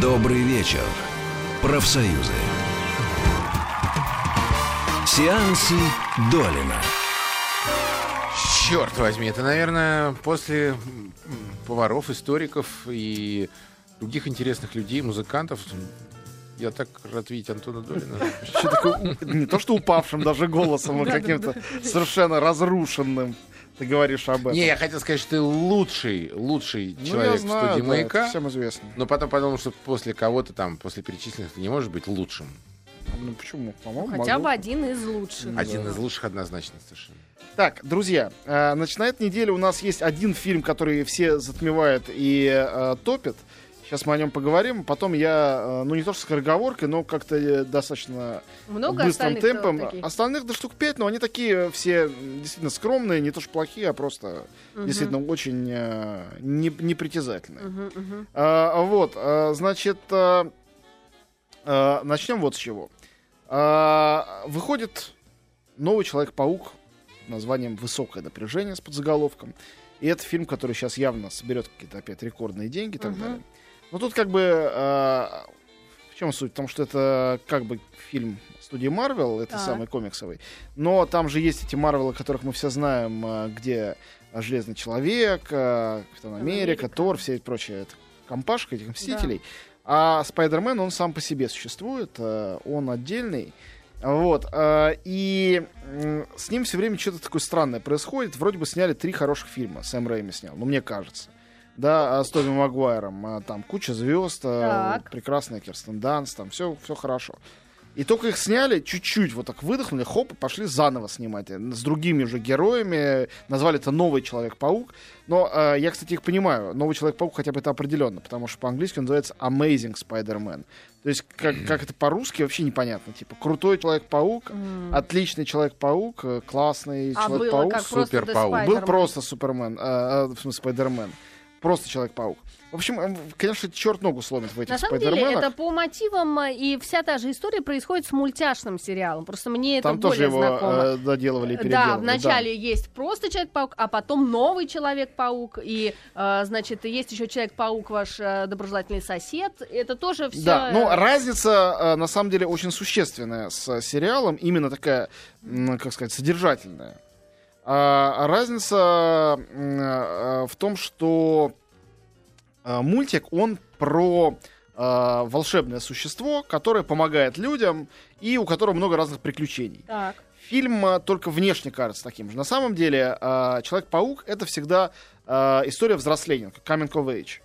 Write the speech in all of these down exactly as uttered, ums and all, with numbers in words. Добрый вечер, профсоюзы. Сеансы Долина. Черт возьми, это, наверное, после поваров, историков и других интересных людей, музыкантов. Я так рад видеть Антона Долина. Не то что упавшим, даже голосом каким-то совершенно разрушенным. Ты говоришь об этом. Не, я хотел сказать, что ты лучший, лучший ну, человек знаю, в студии да, «Маяка». Всем известно. Но потом подумал, что после кого-то там, после перечисленных, ты не можешь быть лучшим. Ну почему? По-моему, хотя могу. бы один из лучших. Один да. из лучших однозначно совершенно. Так, друзья, э, начинает неделя. У нас есть один фильм, который все затмевает и э, топит. Сейчас мы о нем поговорим. Потом я, ну не то что скороговоркой, но как-то достаточно много быстрым темпом. Остальных да штук пять, но они такие все действительно скромные, не то что плохие, а просто угу. действительно очень э, не, непритязательные. Угу, угу. А, вот, а, значит, а, а, начнем вот с чего. А, выходит новый Человек-паук названием «Высокое напряжение» с подзаголовком. И это фильм, который сейчас явно соберет какие-то опять рекордные деньги и так угу. далее. Ну тут как бы э, в чем суть? Потому что это как бы фильм студии Марвел, это да. самый комиксовый. Но там же есть эти Марвелы, которых мы все знаем, где Железный Человек, Капитан Америка, Тор, все эти прочие компашка этих Мстителей. Да. А Спайдермен, он сам по себе существует, он отдельный. Вот. И с ним все время что-то такое странное происходит. Вроде бы сняли три хороших фильма. Сэм Рэйми снял, ну мне кажется. Да, с Тоби Магуайром. Там куча звезд, так. прекрасная Кирстен Данс, там все, все хорошо. И только их сняли, чуть-чуть вот так выдохнули, хоп, и пошли заново снимать. С другими уже героями. Назвали это «Новый Человек-паук». Но э, я, кстати, их понимаю. «Новый Человек-паук» хотя бы это определенно, потому что по-английски он называется «Amazing Spider-Man». То есть как, как это по-русски вообще непонятно. Типа «Крутой Человек-паук», mm. «Отличный Человек-паук», «Классный а Человек-паук», «Супер-паук». Был просто «Супермен», э, в смысле «Спайдермен». Просто Человек-паук. В общем, конечно, черт ногу сломит в этих спайдерменах. На самом деле, это по мотивам, и вся та же история происходит с мультяшным сериалом. Просто мне это более знакомо. Там тоже его э, доделывали и переделывали. Да, вначале да. есть просто Человек-паук, а потом новый Человек-паук. И, э, значит, есть еще Человек-паук, ваш э, доброжелательный сосед. Это тоже все... Да, но разница, э, на самом деле, очень существенная с сериалом. Именно такая, э, как сказать, содержательная. А разница в том, что мультик, он про волшебное существо, которое помогает людям и у которого много разных приключений. Так. Фильм только внешне кажется таким же. На самом деле Человек-паук — это всегда история взросления, coming of age.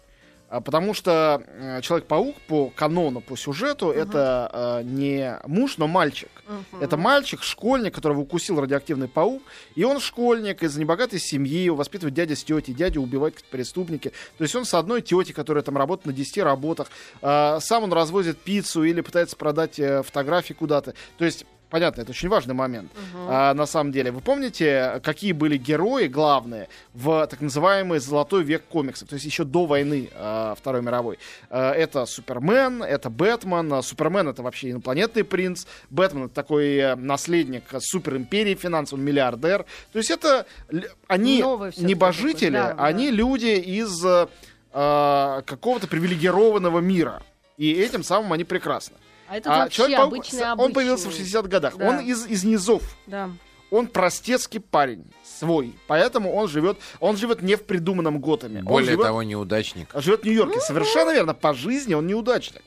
Потому что Человек-паук по канону, по сюжету, uh-huh. это э, не муж, но мальчик. Uh-huh. Это мальчик, школьник, которого укусил радиоактивный паук. И он школьник из небогатой семьи, его воспитывает дядя с тетей, дядя убивает преступники. То есть он с одной тетей, которая там работает на десяти работах. Э, сам он развозит пиццу или пытается продать э, фотографии куда-то. То есть... Понятно, это очень важный момент, uh-huh. а, на самом деле. Вы помните, какие были герои главные в так называемый «Золотой век комиксов», то есть еще до войны а, Второй мировой? А, это Супермен, это Бэтмен. Супермен — это вообще инопланетный принц. Бэтмен — это такой наследник суперимперии финансовый, миллиардер. То есть это они небожители, да, они да. люди из а, какого-то привилегированного мира. И этим самым они прекрасны. А это а Человек-паук, обычный, он обычный. Появился в шестидесятых годах. Да. Он из, из низов. Да. Он простецкий парень, свой. Поэтому он живет, он живет не в придуманном Готэме. Более он живет, того, неудачник. Живет в Нью-Йорке. Mm-hmm. Совершенно верно. По жизни он неудачник.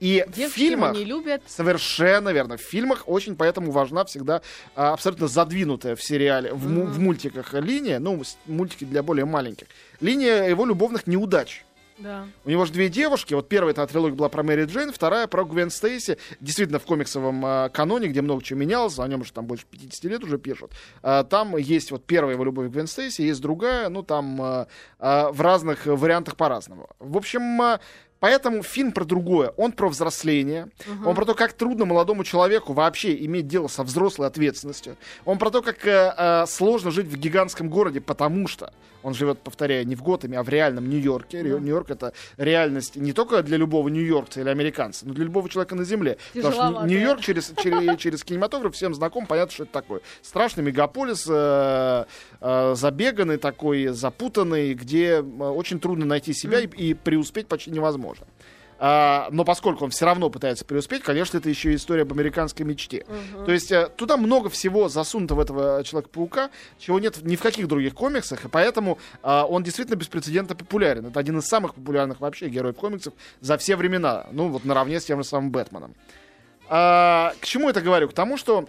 И девушки в фильмах... не любят. Совершенно верно. В фильмах очень поэтому важна всегда а, абсолютно задвинутая в сериале, mm-hmm. в, му- в мультиках линия, ну, мультики для более маленьких, линия его любовных неудач. Да. У него же две девушки. Вот первая эта трилогия была про Мэри Джейн, вторая про Гвен Стейси. Действительно, в комиксовом э, каноне, где много чего менялось, о нем же там больше пятьдесят лет уже пишут. Э, там есть вот первая его любовь к Гвен Стейси, есть другая, ну там э, э, в разных вариантах по-разному. В общем, э, поэтому фильм про другое. Он про взросление, угу. он про то, как трудно молодому человеку вообще иметь дело со взрослой ответственностью. Он про то, как э, э, сложно жить в гигантском городе, потому что он живет, повторяю, не в Готэме, а в реальном Нью-Йорке. Mm. Нью-Йорк — это реальность не только для любого нью-йоркца или американца, но для любого человека на земле. Тяжеловато. Потому что Нью-Йорк через, через, через кинематограф всем знаком, понятно, что это такое. Страшный мегаполис, э, э, забеганный такой, запутанный, где очень трудно найти себя mm. и, и преуспеть почти невозможно. А, но поскольку он все равно пытается преуспеть, конечно, это еще и история об американской мечте. Uh-huh. То есть туда много всего засунуто в этого Человека-паука, чего нет ни в каких других комиксах, и поэтому а, он действительно беспрецедентно популярен. Это один из самых популярных вообще героев комиксов за все времена. Ну, вот наравне с тем же самым Бэтменом. А, к чему это говорю? К тому, что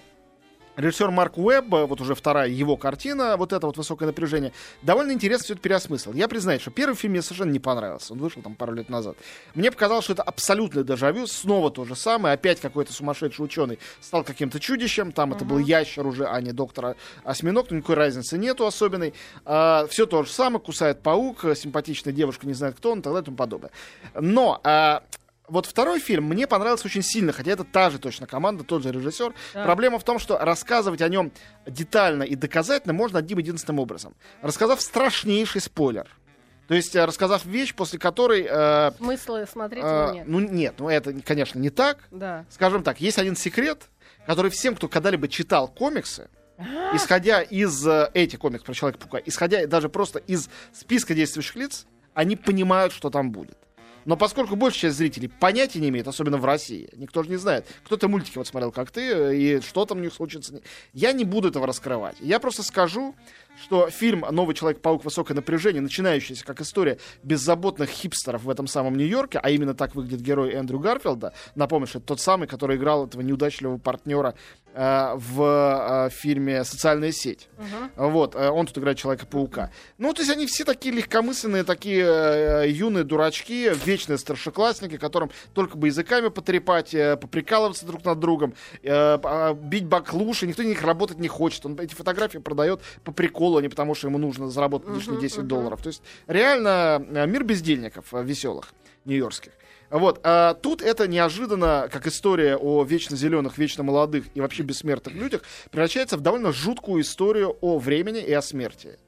режиссер Марк Уэбб, вот уже вторая его картина, вот это вот «Высокое напряжение», довольно интересно все это переосмыслил. Я признаю, что первый фильм мне совершенно не понравился. Он вышел там пару лет назад. Мне показалось, что это абсолютное дежавю, снова то же самое. Опять какой-то сумасшедший ученый стал каким-то чудищем. Там uh-huh. это был ящер уже, а не доктор Осьминог. Но никакой разницы нету особенной. А, все то же самое. Кусает паук, симпатичная девушка, не знает, кто он, и так далее, и тому подобное. Но... А... Вот второй фильм мне понравился очень сильно, хотя это та же точно команда, тот же режиссер. Да. Проблема в том, что рассказывать о нем детально и доказательно можно одним единственным образом. Рассказав страшнейший спойлер. То есть, рассказав вещь, после которой... Э, Смысла смотреть э, нет. Ну нет, ну это, конечно, не так. Да. Скажем так, есть один секрет, который всем, кто когда-либо читал комиксы, исходя из э, этих комиксов про Человека-паука, исходя даже просто из списка действующих лиц, они понимают, что там будет. Но поскольку большая часть зрителей понятия не имеет, особенно в России, никто же не знает. Кто-то мультики вот смотрел, как ты, и что там у них случится. Я не буду этого раскрывать. Я просто скажу, что фильм «Новый Человек-паук. Высокое напряжение», начинающийся как история беззаботных хипстеров в этом самом Нью-Йорке, а именно так выглядит герой Эндрю Гарфилда, напомню, что это тот самый, который играл этого неудачливого партнера э, в э, фильме «Социальная сеть». Uh-huh. Вот, э, он тут играет Человека-паука. Ну, то есть они все такие легкомысленные, такие э, юные дурачки, вечные старшеклассники, которым только бы языками потрепать, э, поприкалываться друг над другом, э, э, бить баклуши, никто на них работать не хочет. Он эти фотографии продает по приколу, а не потому, что ему нужно заработать лишние десять uh-huh, uh-huh. долларов. То есть реально мир бездельников веселых, нью-йоркских. Вот. А тут это неожиданно, как история о вечно зеленых, вечно молодых и вообще бессмертных людях, превращается в довольно жуткую историю о времени и о смерти.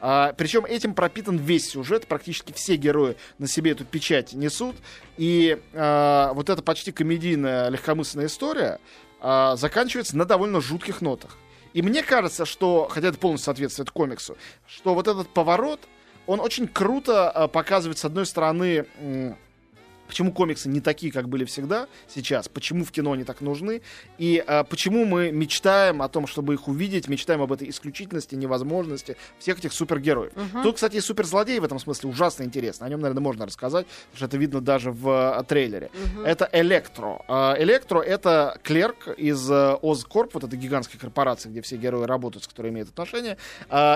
А, причем этим пропитан весь сюжет, практически все герои на себе эту печать несут. И а, вот эта почти комедийная, легкомысленная история а, заканчивается на довольно жутких нотах. И мне кажется, что, хотя это полностью соответствует комиксу, что вот этот поворот, он очень круто показывает, с одной стороны, почему комиксы не такие, как были всегда, сейчас, почему в кино они так нужны, и почему мы мечтаем о том, чтобы их увидеть, мечтаем об этой исключительности, невозможности всех этих супергероев. Uh-huh. Тут, кстати, и суперзлодей в этом смысле ужасно интересно, о нем, наверное, можно рассказать, потому что это видно даже в трейлере. Uh-huh. Это Электро. Электро — это клерк из Озкорп, вот этой гигантской корпорации, где все герои работают, с которой имеют отношение.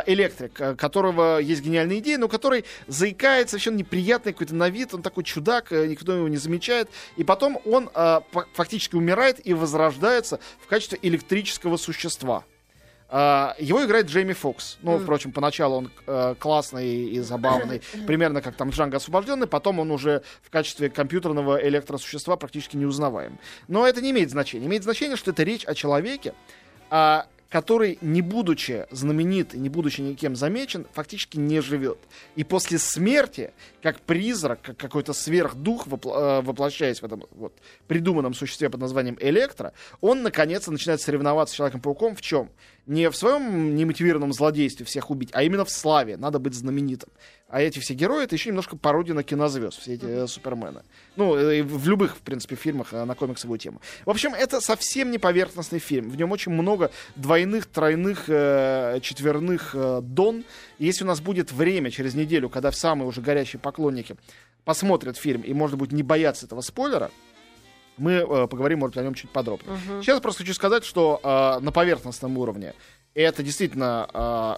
Электрик, которого есть гениальные идеи, но который заикается, совершенно неприятный какой-то на вид, он такой чудак, никто его не замечает, и потом он э, фактически умирает и возрождается в качестве электрического существа. Э, его играет Джейми Фокс. Ну, mm. впрочем, поначалу он э, классный и забавный, примерно как там Джанго Освобожденный, потом он уже в качестве компьютерного электросущества практически неузнаваем. Но это не имеет значения. Имеет значение, что это речь о человеке, э, который, не будучи знаменит и не будучи никем замечен, фактически не живет. И после смерти, как призрак, как какой-то сверхдух, вопло- воплощаясь в этом вот придуманном существе под названием Электро, он, наконец-то, начинает соревноваться с Человеком-пауком в чем? Не в своем немотивированном злодействе всех убить, а именно в славе. Надо быть знаменитым. А эти все герои — это еще немножко пародия на кинозвезд, все эти mm-hmm. супермены. Ну, в любых, в принципе, фильмах на комиксовую тему. В общем, это совсем не поверхностный фильм. В нем очень много двойных, тройных, четверных дон. Если у нас будет время через неделю, когда самые уже горячие поклонники посмотрят фильм и, может быть, не боятся этого спойлера, мы э, поговорим, может, о нем чуть подробнее. Uh-huh. Сейчас просто хочу сказать, что э, на поверхностном уровне это действительно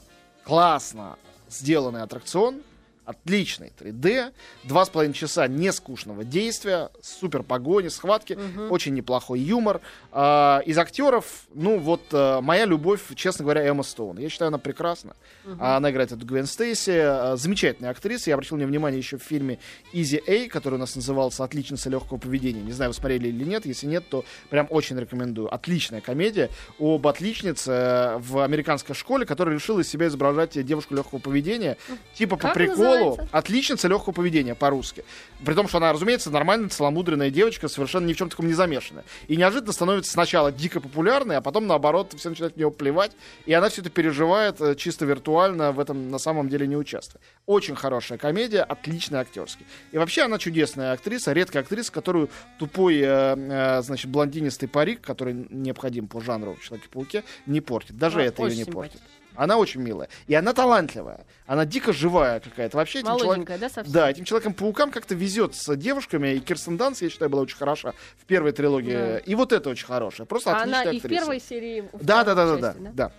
э, классно сделанный аттракцион, отличный три дэ, два с половиной часа нескучного действия, супер погони, схватки, uh-huh. очень неплохой юмор. Э, из актеров, ну вот, э, моя любовь, честно говоря, Эмма Стоун. Я считаю, она прекрасна. Uh-huh. Она играет эту Гвен Стейси, э, замечательная актриса. Я обратил на нее внимание еще в фильме «Изи Эй», который у нас назывался «Отличница легкого поведения». Не знаю, вы смотрели или нет. Если нет, то прям очень рекомендую. Отличная комедия об отличнице в американской школе, которая решила из себя изображать девушку легкого поведения, типа по приколу. Пола, отличница легкого поведения по-русски. При том, что она, разумеется, нормальная, целомудренная девочка, совершенно ни в чем таком не замешана. И неожиданно становится сначала дико популярной, а потом, наоборот, все начинают в нее плевать. И она все это переживает чисто виртуально, в этом на самом деле не участвует. Очень хорошая комедия, отличная актерский. И вообще она чудесная актриса, редкая актриса, которую тупой, значит, блондинистый парик, который необходим по жанру в «Человеке-пауке», не портит. Даже а, это ее не портит. Она очень милая. И она талантливая. Она дико живая какая-то. Вообще этим человеком... да, совсем? Да, этим Человеком-паукам как-то везет с девушками. И Кирстен Данс, я считаю, была очень хороша в первой трилогии. Да. И вот это очень хорошая. Просто а отличная она актриса. Она и в первой серии... Да-да-да. Да.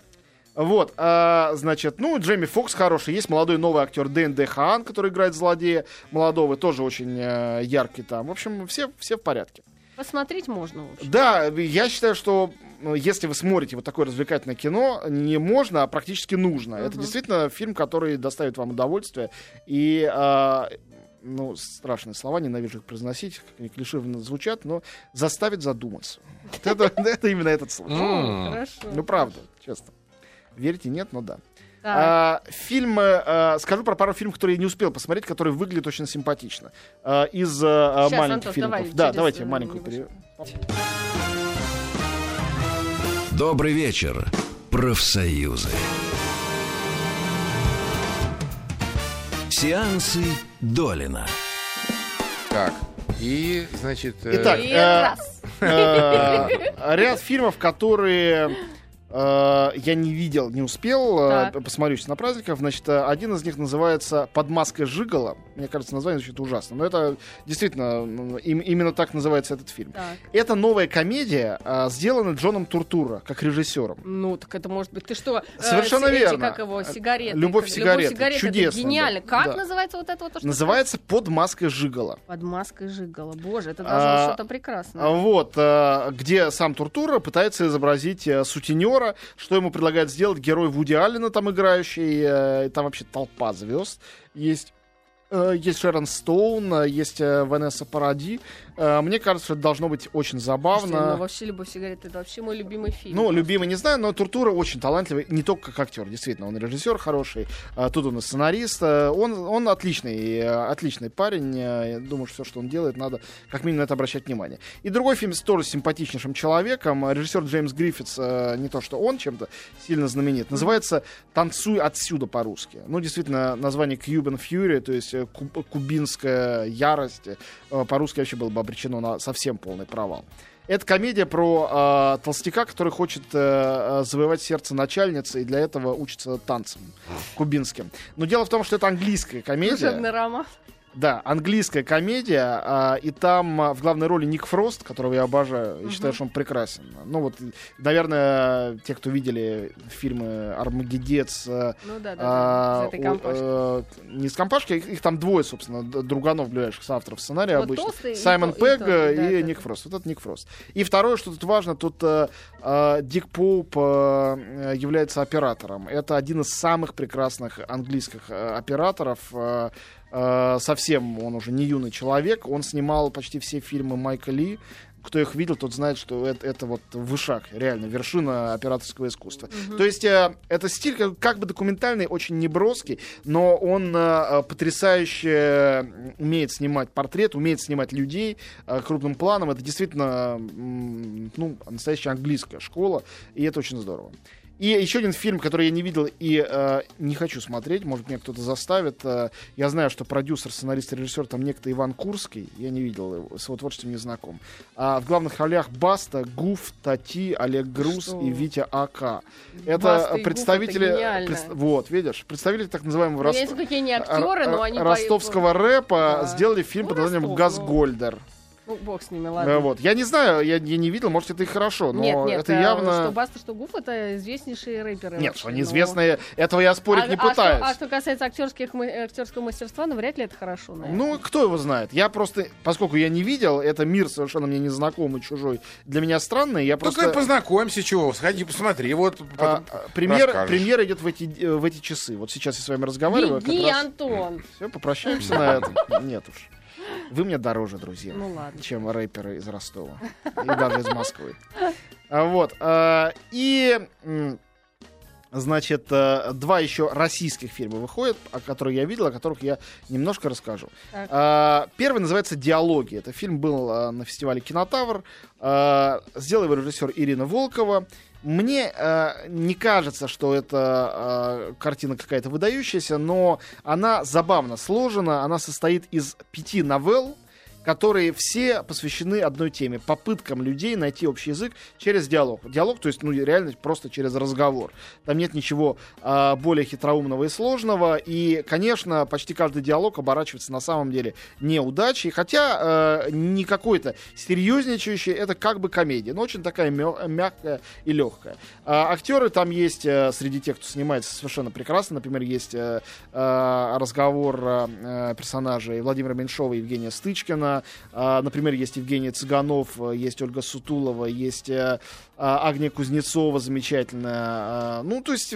Вот, а, значит, ну, Джейми Фокс хороший. Есть молодой новый актер Дэн Дэ Хан, который играет злодея молодого. Тоже очень э, яркий там. В общем, все, все в порядке. Посмотреть можно, в общем. Да, я считаю, что если вы смотрите вот такое развлекательное кино, не можно, а практически нужно. Uh-huh. Это действительно фильм, который доставит вам удовольствие. И, а, ну, страшные слова, ненавижу их произносить, как они клишированно звучат, но заставит задуматься. Это именно этот случай. Ну, правда, честно. Верите, нет, но да. Да. А, фильмы, а, скажу про пару фильмов, которые я не успел посмотреть, которые выглядят очень симпатично. А, из а, Сейчас, маленьких Антон, фильмов. Давай, да, через, давайте маленькую перевод. Добрый вечер, профсоюзы. Сеансы Долина. Так, и, значит... Итак, и э, э, ряд фильмов, которые... Uh, я не видел, не успел, uh, посмотрюсь на праздников. Значит, один из них называется «Под маской жигало». Мне кажется, название звучит ужасно. Но это действительно, им, именно так называется этот фильм. Так. Это новая комедия, uh, сделана Джоном Туртурро, как режиссером. Ну, так это может быть... Ты что? Совершенно э, верно. Эти, как его, сигареты. Любовь сигареты. Любовь сигареты. Чудесно. Это гениально. Да. Как да. называется вот это вот? То, что называется сказать? «Под маской жигало». «Под маской жигало». Боже, это должно uh, что-то прекрасное. Uh, вот, uh, где сам Туртурро пытается изобразить uh, сутенера. Что ему предлагает сделать герой Вуди Аллена, там играющий, э, там вообще толпа звезд. Есть, э, есть Шерон Стоун, есть э, Ванесса Паради. Э, мне кажется, что это должно быть очень забавно. Слушайте, ну, вообще «Любовь сигареты» — это вообще мой любимый фильм. Ну, просто. Любимый не знаю, но Туртурро очень талантливый, не только как актер, действительно, он режиссер хороший, э, тут он и сценарист, э, он, он отличный, э, отличный парень. Э, я думаю, что все, что он делает, надо как минимум на это обращать внимание. И другой фильм с тоже симпатичнейшим человеком, режиссер Джеймс Гриффитс, э, не то что он чем-то сильно знаменит, называется «Танцуй отсюда» по-русски. Ну, действительно, название «Cuban Fury», то есть куб, кубинская ярость, э, по-русски вообще было бы обречено на совсем полный провал. Это комедия про э, толстяка, который хочет э, завоевать сердце начальницы и для этого учится танцам кубинским. Но дело в том, что это английская комедия. Служебный роман. Да, английская комедия, а, и там а, в главной роли Ник Фрост, которого я обожаю, uh-huh. я считаю, что он прекрасен. Ну вот, наверное, те, кто видели фильмы «Армагеддец», ну, да, да, а, да, да. С а, не с компашки, их, их там двое, собственно, друганов, ближайших соавторов сценария вот обычно. Толстый, Саймон Пег и, и, и, да, и да, Ник да. Фрост. Вот это Ник Фрост. И второе, что тут важно, тут а, а, Дик Поуп а, является оператором. Это один из самых прекрасных английских а, операторов, а, совсем он уже не юный человек. Он снимал почти все фильмы Майка Ли. Кто их видел, тот знает, что это, это вот вышаг, реально, вершина операторского искусства. Mm-hmm. То есть э, это стиль как, как бы документальный, очень неброский, но он э, потрясающе умеет снимать портрет, умеет снимать людей э, крупным планом. Это действительно э, ну, настоящая английская школа, и это очень здорово. И еще один фильм, который я не видел и э, не хочу смотреть, может, меня кто-то заставит. Э, я знаю, что продюсер, сценарист, режиссер там некто Иван Курский, я не видел его, с его творчеством не знаком. А в главных ролях Баста, Гуф, Тати, Олег Груз что? и Витя Ака. Баста это представители... Это пред, вот, видишь, представители так называемого рост... актеры, р- р- ростовского поют... рэпа да. сделали фильм ну, под названием «Газгольдер». Бог с ними, ладно. Да, вот. Я не знаю, я, я не видел, может, это и хорошо, но нет, нет, это а, явно... что Баста, что Гуф — это известнейшие рэперы. Нет, вообще, они известные, но... этого я спорить а, не а пытаюсь. Что, а что касается актерских, актерского мастерства, ну, вряд ли это хорошо, наверное. Ну, кто его знает? Я просто, поскольку я не видел, это мир совершенно мне незнакомый, чужой, для меня странный, я просто... Ну, познакомься, чего, сходи, посмотри, вот а, премьер, премьер идет в эти, в эти часы. Вот сейчас я с вами разговариваю. Беги, раз... Антон! Все, попрощаемся на этом. Нет уж. Вы мне дороже, друзья, ну, чем рэперы из Ростова и даже из Москвы. Вот. И Значит, два еще российских фильма выходят, о которых я видел, о которых я немножко расскажу. Так. Первый называется «Диалоги». Это фильм был на фестивале «Кинотавр». Сделал его режиссер Ирина Волкова. Мне э, не кажется, что это э, картина какая-то выдающаяся, но она забавно сложена. Она состоит из пяти новелл, которые все посвящены одной теме. Попыткам людей найти общий язык через диалог. Диалог, то есть, ну, реально просто через разговор. Там нет ничего э, более хитроумного и сложного. И, конечно, почти каждый диалог оборачивается на самом деле неудачей. Хотя э, не какой-то серьезничающий, это как бы комедия. Но очень такая мя- мягкая и легкая. А, актеры там есть э, среди тех, кто снимается, совершенно прекрасно. Например, есть э, э, разговор э, персонажей Владимира Меньшова и Евгения Стычкина. Например, есть Евгений Цыганов, есть Ольга Сутулова, есть Агния Кузнецова замечательная. Ну, то есть,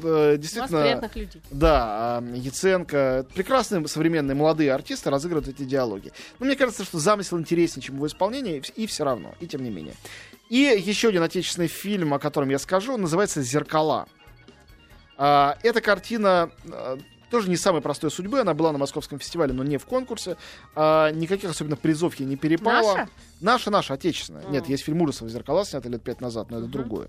действительно... приятных людей. Да, Яценко. Прекрасные современные молодые артисты разыгрывают эти диалоги. Но мне кажется, что замысел интереснее, чем его исполнение, и все равно, и тем не менее. И еще один отечественный фильм, о котором я скажу, называется «Зеркала». Эта картина... тоже не самой простой судьбы. Она была на московском фестивале, но не в конкурсе. А, никаких особенно призов ей не перепало. Наша? Наша, наша, отечественная. А. Нет, есть фильм ужасов «Зеркала», снятый лет пять назад, но это uh-huh. другое.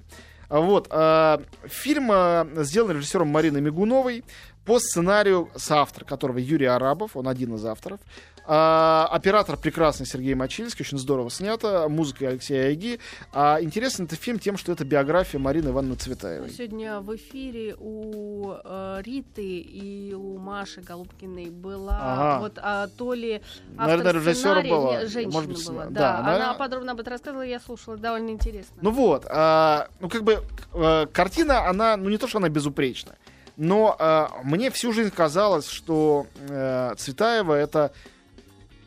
Вот. А, фильм а, сделан режиссером Мариной Мигуновой по сценарию, соавтор которого Юрий Арабов, он один из авторов. А, оператор прекрасный Сергей Мочильский, очень здорово снято, музыка Алексея Айги. А, интересен этот фильм тем, что это биография Марины Ивановны Цветаевой. Сегодня в эфире у э, Риты и у Маши Голубкиной была ага. вот а, то ли автор сценария, женщина Может быть, была. Да, да, она, она подробно об этом рассказывала, я слушала, довольно интересно. Ну вот, а, ну как бы а, картина, она, ну не то, что она безупречна, но а, мне всю жизнь казалось, что а, Цветаева это...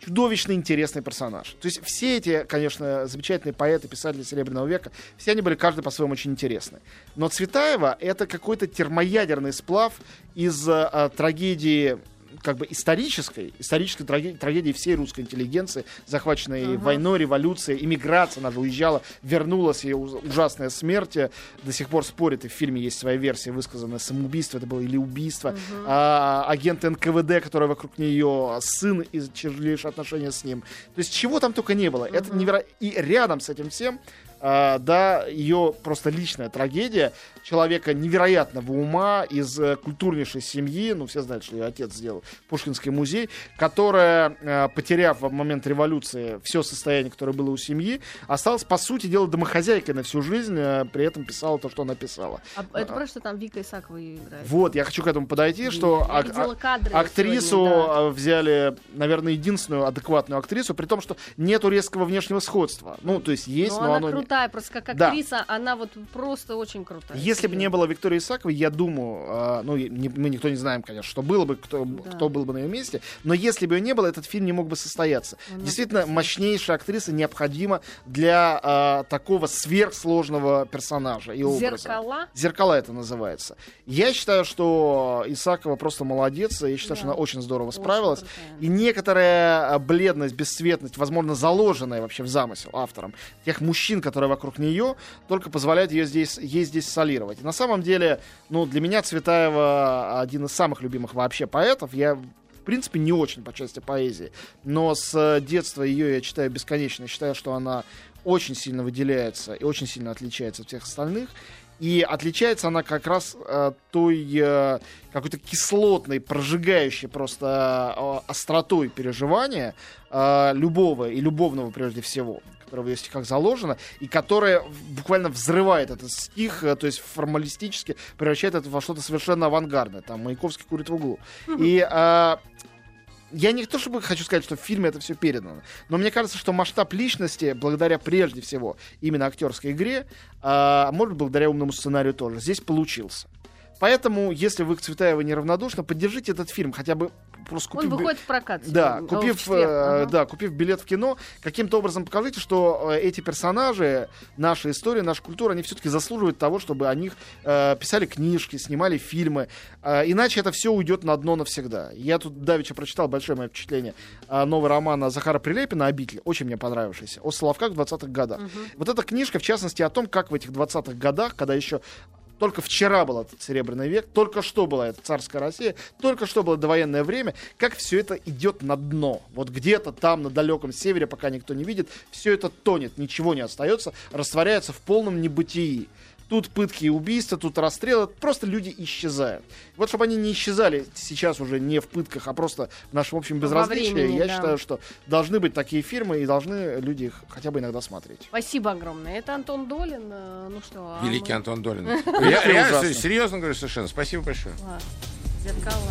чудовищно интересный персонаж. То есть все эти, конечно, замечательные поэты, писатели Серебряного века, все они были каждый по-своему очень интересны. Но Цветаева — это какой-то термоядерный сплав из а, трагедии, как бы исторической, исторической трагедии, трагедии всей русской интеллигенции, захваченной uh-huh. войной, революцией, эмиграцией. Она же уезжала, вернулась, ее ужасная смерть. До сих пор спорят, и в фильме есть своя версия, высказанная самоубийство, это было или убийство. Uh-huh. А, агент НКВД, который вокруг нее, сын из тяжелейших отношений с ним. То есть чего там только не было. Uh-huh. Это неверо... И рядом с этим всем Uh, да, ее просто личная трагедия человека невероятного ума из uh, культурнейшей семьи, ну, все знают, что ее отец сделал Пушкинский музей, которая, uh, потеряв в момент революции все состояние, которое было у семьи, осталась, по сути дела, домохозяйкой на всю жизнь, uh, при этом писала то, что она писала. А, uh, это правда, что там Вика Исакова играет? Вот, я хочу к этому подойти, что а- а- актрису сегодня, да. взяли, наверное, единственную адекватную актрису, при том, что нету резкого внешнего сходства. Ну, то есть есть, но, но оно... Круто. Да, просто как актриса, да. она вот просто очень крутая. Если бы не было Виктории Исаковой, я думаю, э, ну, не, мы никто не знаем, конечно, что было бы, кто, да. кто был бы на ее месте, но если бы ее не было, этот фильм не мог бы состояться. Она Действительно, красивая. Мощнейшая актриса необходима для э, такого сверхсложного персонажа и образа. «Зеркала»? «Зеркала» это называется. Я считаю, что Исакова просто молодец, я считаю, да. что она очень здорово очень справилась. Крутая. И некоторая бледность, бесцветность, возможно, заложенная вообще в замысел автором, тех мужчин, которые вокруг нее, только позволяет ее здесь, ей здесь солировать. И на самом деле, ну, для меня Цветаева один из самых любимых вообще поэтов. Я, в принципе, не очень по части поэзии, но с детства ее я читаю бесконечно. Считаю, что она очень сильно выделяется и очень сильно отличается от всех остальных. И отличается она как раз э, той э, какой-то кислотной, прожигающей просто э, остротой переживания э, любого и любовного прежде всего, которая в ее стихах заложена, и которая буквально взрывает этот стих, то есть формалистически превращает это во что-то совершенно авангардное. Там Маяковский курит в углу. И э, я не то чтобы хочу сказать, что в фильме это все передано, но мне кажется, что масштаб личности, благодаря прежде всего именно актерской игре, э, может, благодаря умному сценарию тоже, здесь получился. Поэтому, если вы к Цветаевой неравнодушны, поддержите этот фильм, хотя бы просто купив... Он выходит в прокат. Да, купив, в четверг, э, да, купив билет в кино, каким-то образом покажите, что эти персонажи, наша история, наша культура, они все-таки заслуживают того, чтобы о них э, писали книжки, снимали фильмы. Э, иначе это все уйдет на дно навсегда. Я тут давеча прочитал большое мое впечатление э, новый роман Захара Прилепина «Обитель», очень мне понравившийся, о Соловках в двадцатых годах. Угу. Вот эта книжка, в частности, о том, как в этих двадцатых годах, когда еще Только вчера был этот Серебряный век, только что была эта царская Россия, только что было довоенное время. Как все это идет на дно. Вот где-то там, на далеком севере, пока никто не видит, все это тонет, ничего не остается, растворяется в полном небытии. Тут пытки и убийства, тут расстрелы, просто люди исчезают. Вот чтобы они не исчезали сейчас уже не в пытках, а просто в нашем общем безразличии, времени, я да. считаю, что должны быть такие фильмы, и должны люди их хотя бы иногда смотреть. Спасибо огромное. Это Антон Долин. Ну что, а Великий мы... Антон Долин. Я серьезно говорю совершенно. Спасибо большое. Зеркало.